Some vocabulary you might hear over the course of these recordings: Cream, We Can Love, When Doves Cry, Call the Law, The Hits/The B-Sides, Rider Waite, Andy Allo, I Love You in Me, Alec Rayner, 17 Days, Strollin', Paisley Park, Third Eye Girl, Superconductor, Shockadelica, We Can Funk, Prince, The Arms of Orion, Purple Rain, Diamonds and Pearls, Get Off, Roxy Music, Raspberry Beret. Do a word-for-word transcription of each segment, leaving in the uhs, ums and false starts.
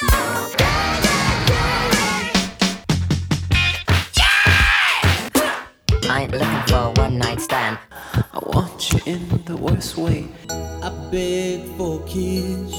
I ain't looking for a one-night stand. I want you in the worst way. I begged for a kiss,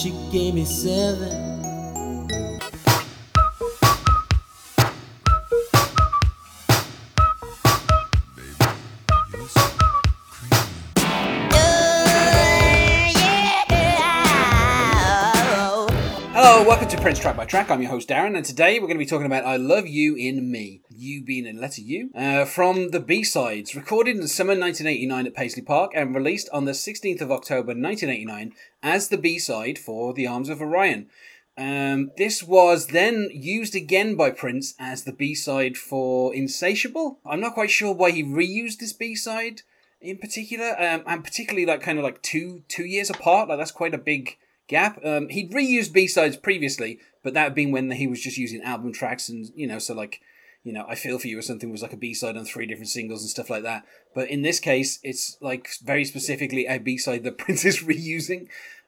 she gave me seven. Hello, welcome to Prince Track by Track. I'm your host Darren, and today we're going to be talking about I Love You in Me, you being in letter U, uh, from The B-Sides, recorded in the summer nineteen eighty-nine at Paisley Park and released on the sixteenth of October nineteen eighty-nine as the B-side for The Arms of Orion. Um, this was then used again by Prince as the B-side for Insatiable. I'm not quite sure why he reused this B-side in particular, um, and particularly like kind of like two two years apart. Like that's quite a big gap. Um, he'd reused B-sides previously, but that had been when he was just using album tracks and, you know, so like, you know, I Feel For You or something was like a B-side on three different singles and stuff like that. But in this case, it's like very specifically a B-side that Prince is reusing.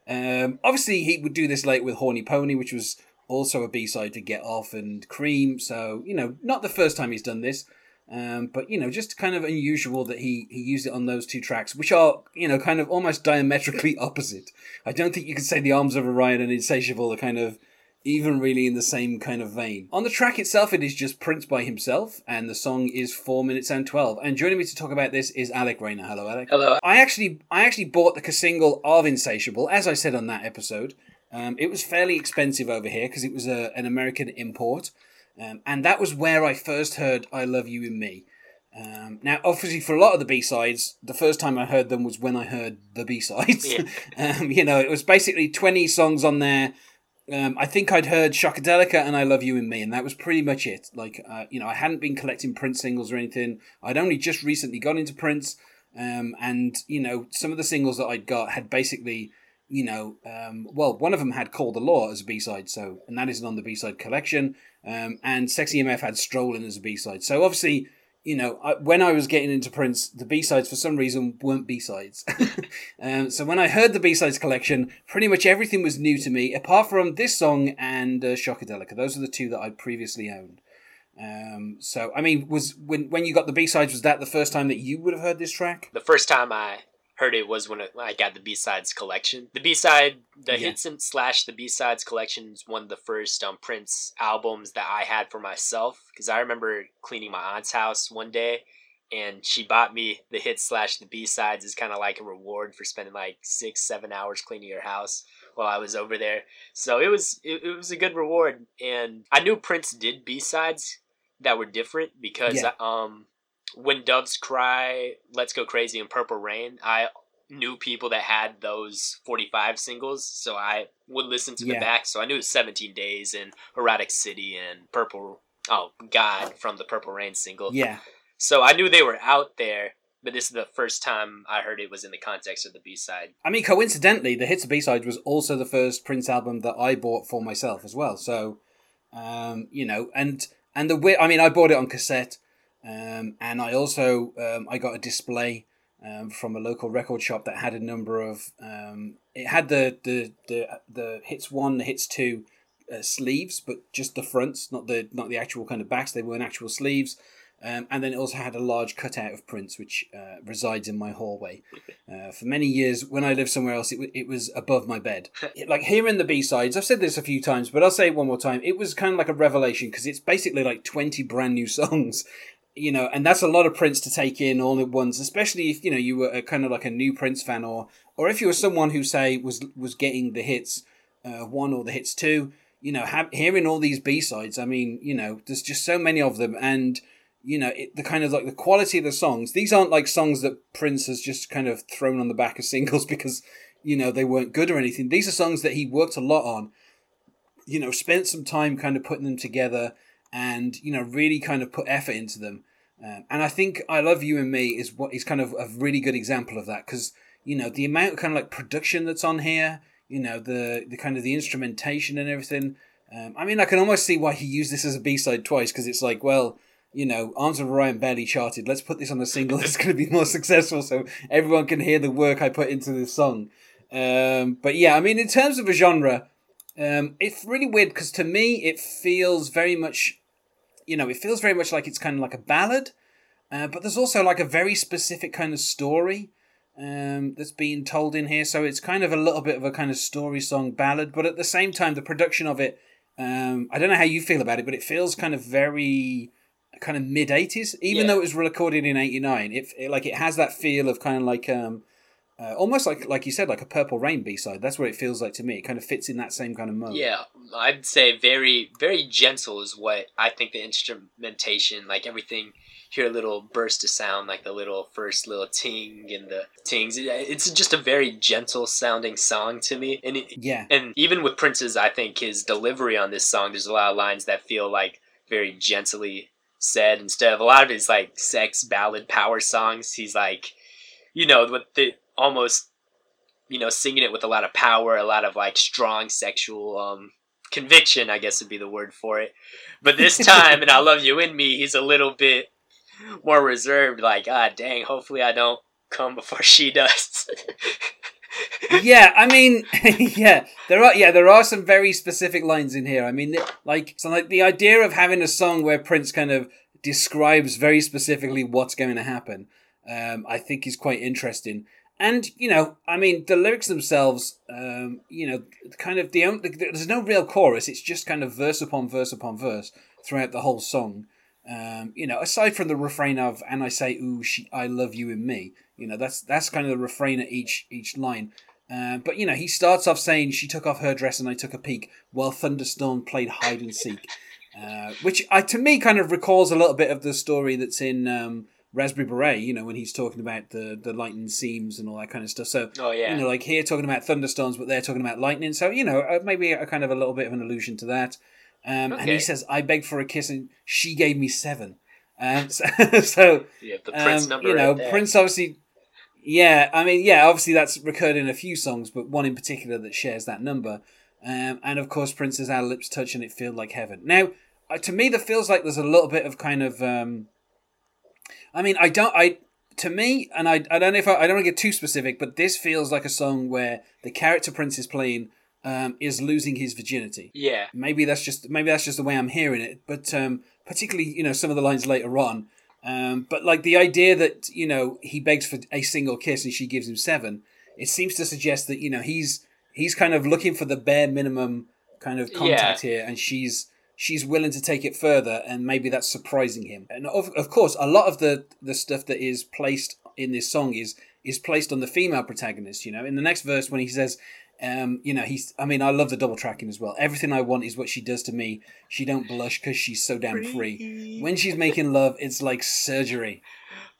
Um, obviously, he would do this like with Horny Pony, which was also a B-side to Get Off and Cream. So, you know, not the first time he's done this. Um, but, you know, just kind of unusual that he, he used it on those two tracks, which are, you know, kind of almost diametrically opposite. I don't think you could say The Arms of Orion and Insatiable are kind of even really in the same kind of vein. On the track itself, it is just Prince by himself, and the song is four minutes and twelve. And joining me to talk about this is Alec Rayner. Hello, Alec. Hello. I actually I actually bought the single of Insatiable, as I said on that episode. Um, it was fairly expensive over here because it was a, an American import. Um, and that was where I first heard I Love You in Me. Um, now, obviously, for a lot of the B-sides, the first time I heard them was when I heard the B-sides. Yeah. um, you know, it was basically twenty songs on there. Um, I think I'd heard Shockadelica and I Love You in Me, and that was pretty much it. Like, uh, you know, I hadn't been collecting Prince singles or anything. I'd only just recently got into Prince. Um, and, you know, some of the singles that I'd got had basically... you know, um, well, one of them had Call the Law as a B-side, so, and that isn't on the B-side collection, um, and Sexy M F had Strollin' as a B-side. So obviously, you know, I, when I was getting into Prince, the B-sides for some reason weren't B-sides. um, so when I heard the B-sides collection, pretty much everything was new to me, apart from this song and uh, Shockadelica. Those are the two that I previously owned. Um, so, I mean, was when, when you got the B-sides, was that the first time that you would have heard this track? The first time I... heard it was when I got the B-Sides collection. The B-Side, the yeah. Hits slash the B-Sides collection is one of the first um, Prince albums that I had for myself. Because I remember cleaning my aunt's house one day, and she bought me the Hits slash the B-Sides as kind of like a reward for spending like six, seven hours cleaning your house while I was over there. So it was it, it was a good reward. And I knew Prince did B-Sides that were different because... Yeah. I, um. When Doves Cry, Let's Go Crazy, and Purple Rain, I knew people that had those forty-five singles, so I would listen to yeah. the back. So I knew it was seventeen days and Erotic City and Purple, oh, God, from the Purple Rain single. Yeah. So I knew they were out there, but this is the first time I heard it was in the context of the B-side. I mean, coincidentally, the Hits/The B-Sides was also the first Prince album that I bought for myself as well. So, um, you know, and, and the I mean, I bought it on cassette. Um, and I also, um, I got a display um, from a local record shop that had a number of, um, it had the, the, the, the hits one, the hits two uh, sleeves, but just the fronts, not the, not the actual kind of backs. They weren't actual sleeves. Um, and then it also had a large cutout of Prince, which uh, resides in my hallway. Uh, for many years, when I lived somewhere else, it, w- it was above my bed. Like hearing the B-sides, I've said this a few times, but I'll say it one more time. It was kind of like a revelation because it's basically like twenty brand new songs. You know, and that's a lot of Prince to take in all at once, especially if, you know, you were a, kind of like a new Prince fan or or if you were someone who, say, was was getting the hits uh, one or the hits two, you know, ha- hearing all these B-sides. I mean, you know, there's just so many of them. And, you know, it, the kind of like the quality of the songs. These aren't like songs that Prince has just kind of thrown on the back of singles because, you know, they weren't good or anything. These are songs that he worked a lot on, you know, spent some time kind of putting them together. And, you know, really kind of put effort into them. Um, and I think I Love You and Me is what is kind of a really good example of that. Because, you know, the amount of kind of like production that's on here, you know, the, the kind of the instrumentation and everything. Um, I mean, I can almost see why he used this as a B-side twice. Because it's like, well, you know, Arms of Orion barely charted. Let's put this on a single that's going to be more successful. So everyone can hear the work I put into this song. Um, but yeah, I mean, in terms of a genre... Um, it's really weird because to me it feels very much, you know, it feels very much like it's kind of like a ballad, uh, but there's also like a very specific kind of story um, that's being told in here. So it's kind of a little bit of a kind of story song ballad, but at the same time the production of it, um, I don't know how you feel about it, but it feels kind of very kind of mid eighties, even yeah. though it was recorded in eighty-nine. It, it like it has that feel of kind of like. Um, Uh, almost like like you said, like a Purple Rain B-side. That's what it feels like to me. It kind of fits in that same kind of mode. Yeah, I'd say very, very gentle is what I think the instrumentation, like everything, hear a little burst of sound, like the little first little ting and the tings. It's just a very gentle sounding song to me. And it, yeah. And even with Prince's, I think his delivery on this song, there's a lot of lines that feel like very gently said instead of a lot of his like sex ballad power songs. He's like, you know, what the... almost, you know, singing it with a lot of power, a lot of like strong sexual um, conviction, I guess would be the word for it. But this time, in I Love You in Me, he's a little bit more reserved, like, ah, dang, hopefully I don't come before she does. yeah, I mean, yeah, there are yeah there are some very specific lines in here. I mean, like, so like the idea of having a song where Prince kind of describes very specifically what's going to happen, um, I think is quite interesting. And, you know, I mean, the lyrics themselves, um, you know, kind of the only, there's no real chorus. It's just kind of verse upon verse upon verse throughout the whole song. Um, you know, aside from the refrain of "and I say, ooh, she, I love you in me." You know, that's that's kind of the refrain at each each line. Uh, but you know, he starts off saying, "She took off her dress and I took a peek while Thunderstorm played hide and seek," uh, which I to me kind of recalls a little bit of the story that's in. Um, Raspberry Beret, you know, when he's talking about the, the lightning seams and all that kind of stuff. So, oh, yeah. you know, like here talking about thunderstorms, but they're talking about lightning. So, you know, maybe a kind of a little bit of an allusion to that. Um, okay. And he says, "I begged for a kiss and she gave me seven." Um, so, so yeah, the Prince um, number you know, right there. Prince obviously, yeah, I mean, yeah, obviously that's recurred in a few songs, but one in particular that shares that number. Um, and of course, Prince says, "Our lips touch and it feel like heaven." Now, uh, to me, that feels like there's a little bit of kind of... Um, I mean, I don't, I, to me, and I I don't know if I, I don't want to get too specific, but this feels like a song where the character Prince is playing um, is losing his virginity. Yeah. Maybe that's just, maybe that's just the way I'm hearing it, but um, particularly, you know, some of the lines later on. Um, but like the idea that, you know, he begs for a single kiss and she gives him seven, it seems to suggest that, you know, he's, he's kind of looking for the bare minimum kind of contact yeah. here, and she's, she's willing to take it further, and maybe that's surprising him. And of of course, a lot of the, the stuff that is placed in this song is is placed on the female protagonist, you know. In the next verse when he says, um, you know, he's, I mean, I love the double tracking as well. "Everything I want is what she does to me. She don't blush because she's so damn free. When she's making love, it's like surgery."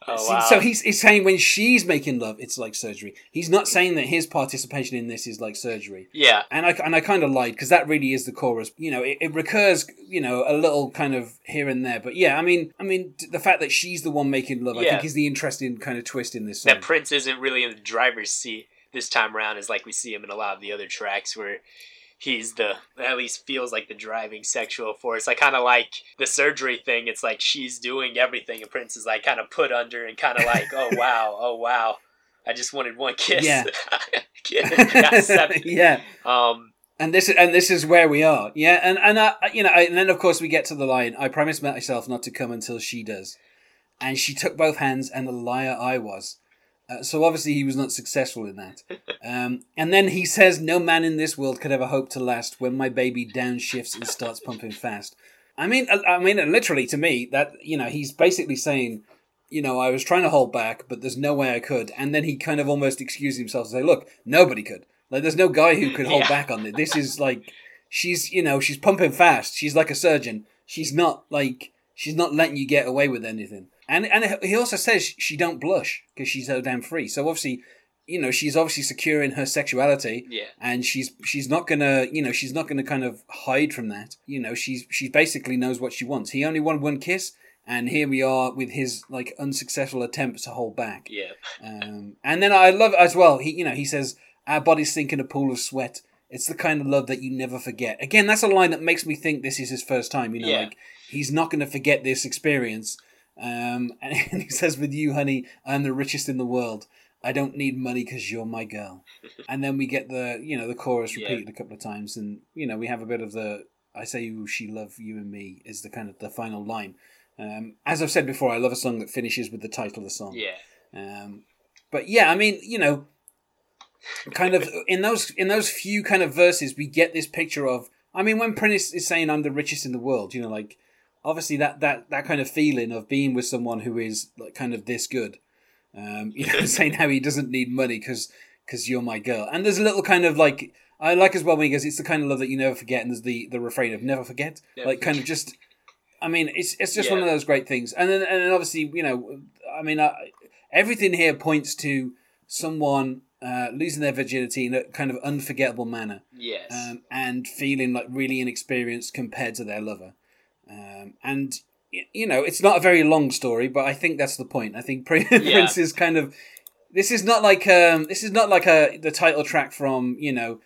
Oh, wow. So he's, he's saying when she's making love, it's like surgery. He's not saying that his participation in this is like surgery. Yeah. And I, and I kind of lied because that really is the chorus. You know, it, it recurs, you know, a little kind of here and there. But yeah, I mean, I mean, the fact that she's the one making love, yeah. I think is the interesting kind of twist in this song. That Prince isn't really in the driver's seat this time around, is like we see him in a lot of the other tracks where... he's the, at least feels like the driving sexual force. I kind of like the surgery thing. It's like she's doing everything, and Prince is like kind of put under and kind of like, oh wow, oh wow, I just wanted one kiss. Yeah, got seven. yeah. Um, and this and this is where we are. Yeah, and and I, you know, I, and then of course we get to the line, "I promised myself not to come until she does, and she took both hands, and the liar I was." Uh, so obviously he was not successful in that. Um, and then he says, "No man in this world could ever hope to last when my baby downshifts and starts pumping fast." I mean, I mean, literally to me that, you know, he's basically saying, you know, I was trying to hold back, but there's no way I could. And then he kind of almost excused himself and say, look, nobody could. Like, there's no guy who could hold yeah. back on this. This is like, she's, you know, she's pumping fast. She's like a surgeon. She's not like, she's not letting you get away with anything. And and he also says she don't blush because she's so damn free. So obviously, you know, she's obviously secure in her sexuality, yeah. and she's she's not gonna, you know, she's not gonna kind of hide from that. You know, she's she basically knows what she wants. He only wanted one kiss, and here we are with his like unsuccessful attempt to hold back. Yeah. Um, and then I love it as well. He you know he says our bodies sink in a pool of sweat. It's the kind of love that you never forget. Again, that's a line that makes me think this is his first time. You know, yeah. like he's not gonna forget this experience. Um, and he says, "With you, honey, I'm the richest in the world. I don't need money because you're my girl. And then we get the, you know, the chorus repeated yeah. a couple of times. And, you know, we have a bit of the, I say, ooh, she love you and me is the kind of the final line. Um, as I've said before, I love a song that finishes with the title of the song. Yeah. Um, but yeah, I mean, you know, kind of in those, in those few kind of verses, we get this picture of, I mean, when Prince is saying I'm the richest in the world, you know, like obviously that, that, that kind of feeling of being with someone who is like kind of this good. Um, you know, saying how he doesn't need money because because you're my girl. And there's a little kind of like, I like as well when he goes, it's the kind of love that you never forget. And there's the, the refrain of never forget. Never like forget. Kind of just, I mean, it's it's just yeah. one of those great things. And then, and then obviously, you know, I mean, I, everything here points to someone uh, losing their virginity in a kind of unforgettable manner. Yes. Um, and feeling like really inexperienced compared to their lover. Um, and you know, it's not a very long story, but I think that's the point. I think Prince yeah. is kind of, this is not like um, this is not like a the title track from, you know,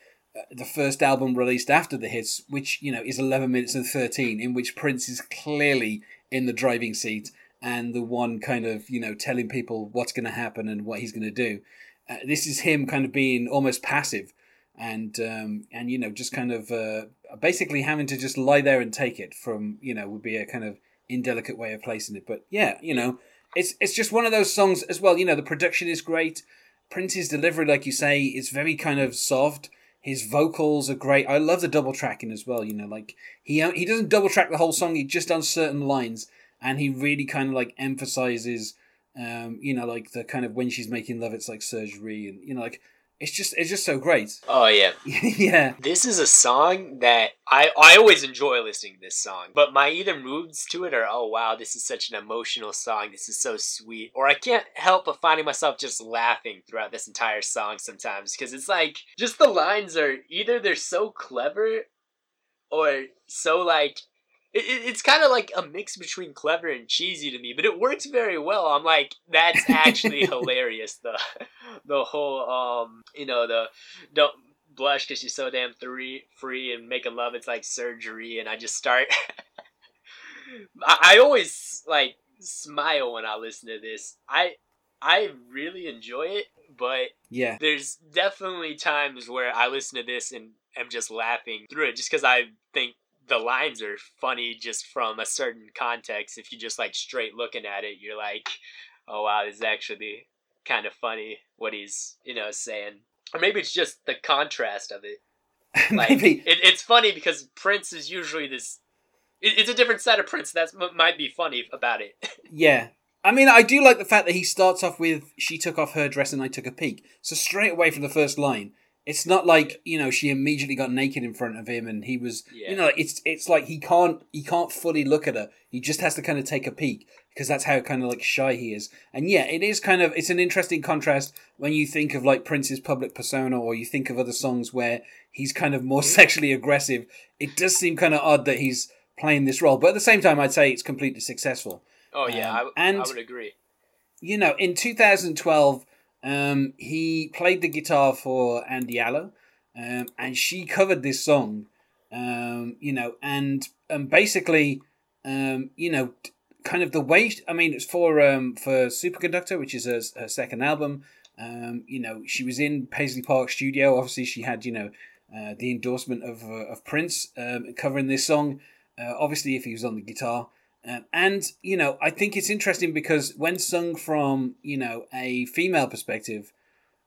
the first album released after the hits, which, you know, is eleven minutes and thirteen, in which Prince is clearly in the driving seat and the one kind of, you know, telling people what's going to happen and what he's going to do. Uh, this is him kind of being almost passive and um, and you know, just kind of uh, basically having to just lie there and take it from, you know, would be a kind of indelicate way of placing it, but yeah, you know, it's it's just one of those songs as well. You know, the production is great. Prince's delivery, like you say, is very kind of soft. His vocals are great. I love the double tracking as well. You know, like he he doesn't double track the whole song. He just does certain lines, and he really kind of like emphasizes, um, you know, like the kind of when she's making love, it's like surgery, and you know, like it's just it's just so great. Oh yeah, yeah. This is a song that. I, I always enjoy listening to this song, but my either moods to it are, oh wow, this is such an emotional song, this is so sweet, or I can't help but finding myself just laughing throughout this entire song sometimes, because it's like, just the lines are, either they're so clever, or so like, it, it's kind of like a mix between clever and cheesy to me, but it works very well. I'm like, that's actually hilarious, the the whole, um, you know, the... the blush because she's so damn three free and making love it's like surgery, and I just start I, I always like smile when I listen to this. I I really enjoy it, but yeah, there's definitely times where I listen to this and am just laughing through it just because I think the lines are funny just from a certain context. If you just like straight looking at it, you're like, oh wow, this is actually kind of funny what he's, you know, saying. Or maybe it's just the contrast of it. Like, maybe. It, it's funny because Prince is usually this... It, it's a different side of Prince. That might be funny about it. Yeah. I mean, I do like the fact that he starts off with, she took off her dress and I took a peek. So straight away from the first line, it's not like, you know, she immediately got naked in front of him and he was... Yeah. You know, it's it's like he can't he can't fully look at her. He just has to kind of take a peek because that's how kind of like shy he is. And yeah, it is kind of, it's an interesting contrast when you think of like Prince's public persona, or you think of other songs where he's kind of more sexually aggressive. It does seem kind of odd that he's playing this role, but at the same time, I'd say it's completely successful. Oh yeah, um, I, w- and, I would agree. You know, in two thousand twelve, um, he played the guitar for Andy Allo, um, and she covered this song, um, you know, and, and basically, um, you know, t- kind of the way, I mean, it's for um, for Superconductor, which is her, her second album. Um, you know, she was in Paisley Park studio. Obviously, she had, you know, uh, the endorsement of uh, of Prince um, covering this song. Uh, obviously, if he was on the guitar, um, and you know, I think it's interesting because when sung from, you know, a female perspective,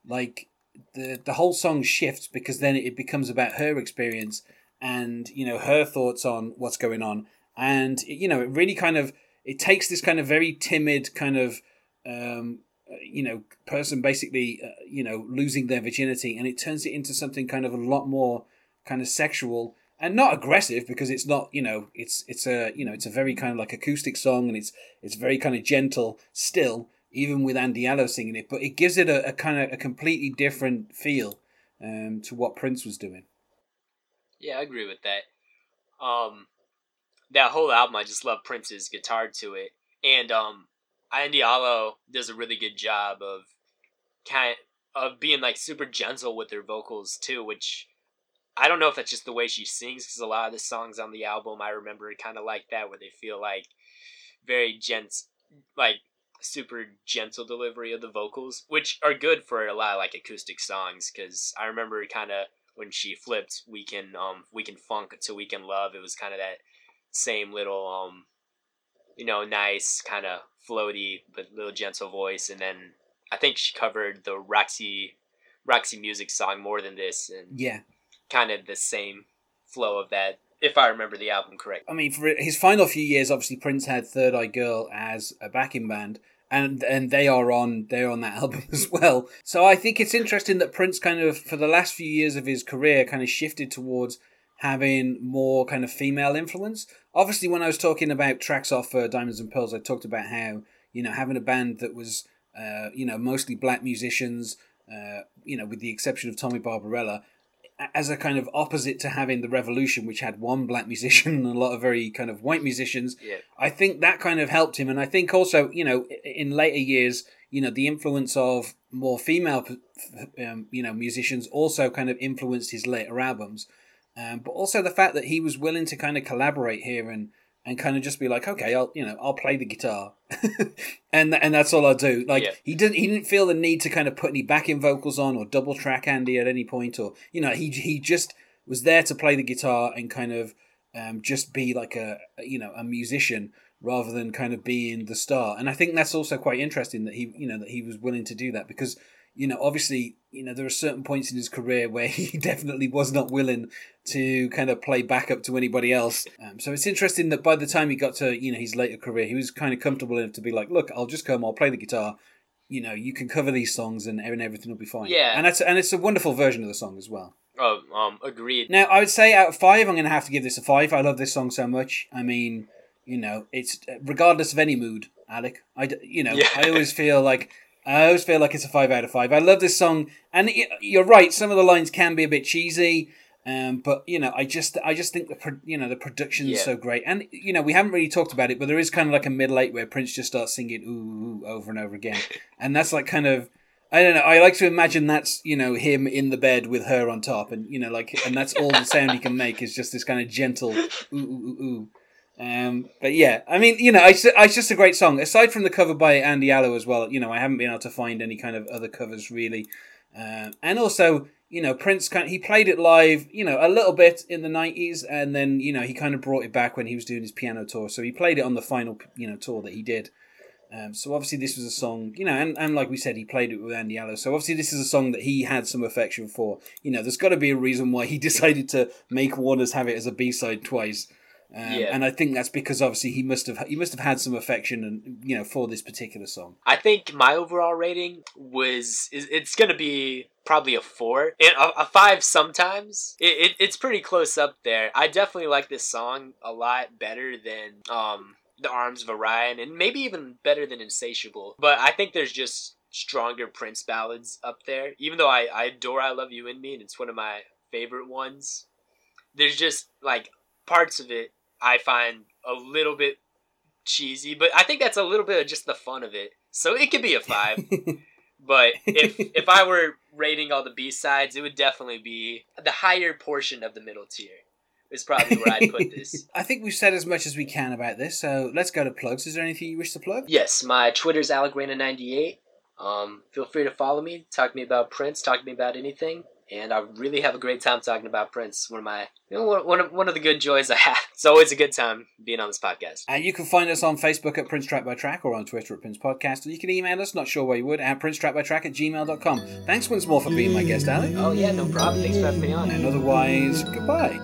like the the whole song shifts because then it becomes about her experience and, you know, her thoughts on what's going on, and you know, it really kind of. It takes this kind of very timid kind of, um, you know, person basically, uh, you know, losing their virginity, and it turns it into something kind of a lot more kind of sexual and not aggressive, because it's not, you know, it's it's a, you know, it's a very kind of like acoustic song, and it's it's very kind of gentle still, even with Andy Allo singing it, but it gives it a, a kind of a completely different feel um, to what Prince was doing. Yeah, I agree with that. Um... That whole album, I just love Prince's guitar to it. And um, Andy Allo does a really good job of kind of being like super gentle with their vocals too, which I don't know if that's just the way she sings, because a lot of the songs on the album I remember kind of like that, where they feel like very gent, like super gentle delivery of the vocals, which are good for a lot of like acoustic songs, because I remember kind of when she flipped We Can um We Can Funk to We Can Love, it was kind of that same little um you know, nice kind of floaty but little gentle voice. And then I think she covered the Roxy Roxy Music song More Than This, and yeah, kind of the same flow of that, if I remember the album correctly. I mean, for his final few years, obviously Prince had Third Eye Girl as a backing band, and and they are on they're on that album as well. So I think it's interesting that Prince kind of, for the last few years of his career, kind of shifted towards having more kind of female influence. Obviously, when I was talking about tracks off uh, Diamonds and Pearls, I talked about how, you know, having a band that was, uh, you know, mostly black musicians, uh, you know, with the exception of Tommy Barbarella, as a kind of opposite to having The Revolution, which had one black musician and a lot of very kind of white musicians. Yeah. I think that kind of helped him. And I think also, you know, in later years, you know, the influence of more female, um, you know, musicians also kind of influenced his later albums. Um, but also the fact that he was willing to kind of collaborate here and, and kind of just be like, okay, I'll, you know, I'll play the guitar and and that's all I'll do. Like, yeah. he didn't he didn't feel the need to kind of put any backing vocals on or double track Andy at any point, or, you know, he he just was there to play the guitar and kind of um, just be like a, you know, a musician rather than kind of being the star. And I think that's also quite interesting that he, you know, that he was willing to do that, because, you know, obviously, you know, there are certain points in his career where he definitely was not willing to kind of play backup to anybody else. Um, so it's interesting that by the time he got to, you know, his later career, he was kind of comfortable enough to be like, look, I'll just come, I'll play the guitar. You know, you can cover these songs and, and everything will be fine. Yeah. And, that's, and it's a wonderful version of the song as well. Oh, um, agreed. Now, I would say out of five, I'm going to have to give this a five. I love this song so much. I mean, you know, it's regardless of any mood, Alec. I, you know, yeah. I always feel like... I always feel like it's a five out of five. I love this song, and you're right. Some of the lines can be a bit cheesy, um, but you know, I just, I just think the, pro- you know, the production is yeah. so great. And you know, we haven't really talked about it, but there is kind of like a middle eight where Prince just starts singing "ooh" over and over again, and that's like kind of, I don't know. I like to imagine that's, you know, him in the bed with her on top, and you know, like, and that's all the sound he can make is just this kind of gentle "ooh ooh ooh ooh." Um, but yeah, I mean, you know, it's, it's just a great song. Aside from the cover by Andy Allo as well, you know, I haven't been able to find any kind of other covers really. Uh, and also, you know, Prince, kind of, he played it live, you know, a little bit in the nineties, and then, you know, he kind of brought it back when he was doing his piano tour. So he played it on the final, you know, tour that he did. Um, so obviously this was a song, you know, and, and like we said, he played it with Andy Allo. So obviously this is a song that he had some affection for. You know, there's got to be a reason why he decided to make Warner's have it as a B-side twice. Um, yeah. And I think that's because obviously he must have he must have had some affection, and you know, for this particular song. I think my overall rating was is, it's going to be probably a four, and a, a five sometimes. It, it it's pretty close up there. I definitely like this song a lot better than um The Arms of Orion, and maybe even better than Insatiable. But I think there's just stronger Prince ballads up there. Even though I I adore I Love You in Me, and it's one of my favorite ones, there's just like parts of it I find a little bit cheesy, but I think that's a little bit of just the fun of it. So it could be a five. But if if I were rating all the B-sides, it would definitely be the higher portion of the middle tier. Is probably where I'd put this. I think we've said as much as we can about this, so let's go to plugs. Is there anything you wish to plug? Yes, my Twitter's Allegraina ninety-eight. Um, feel free to follow me, talk to me about Prince, talk to me about anything. And I really have a great time talking about Prince. One of my, you know, one of one of the good joys I have. It's always a good time being on this podcast. And you can find us on Facebook at Prince Track by Track, or on Twitter at Prince Podcast, or you can email us, not sure where you would, at prince track by track at gmail dot com. Thanks once more for being my guest, Alec. Oh yeah, no problem. Thanks for having me on. And otherwise, goodbye.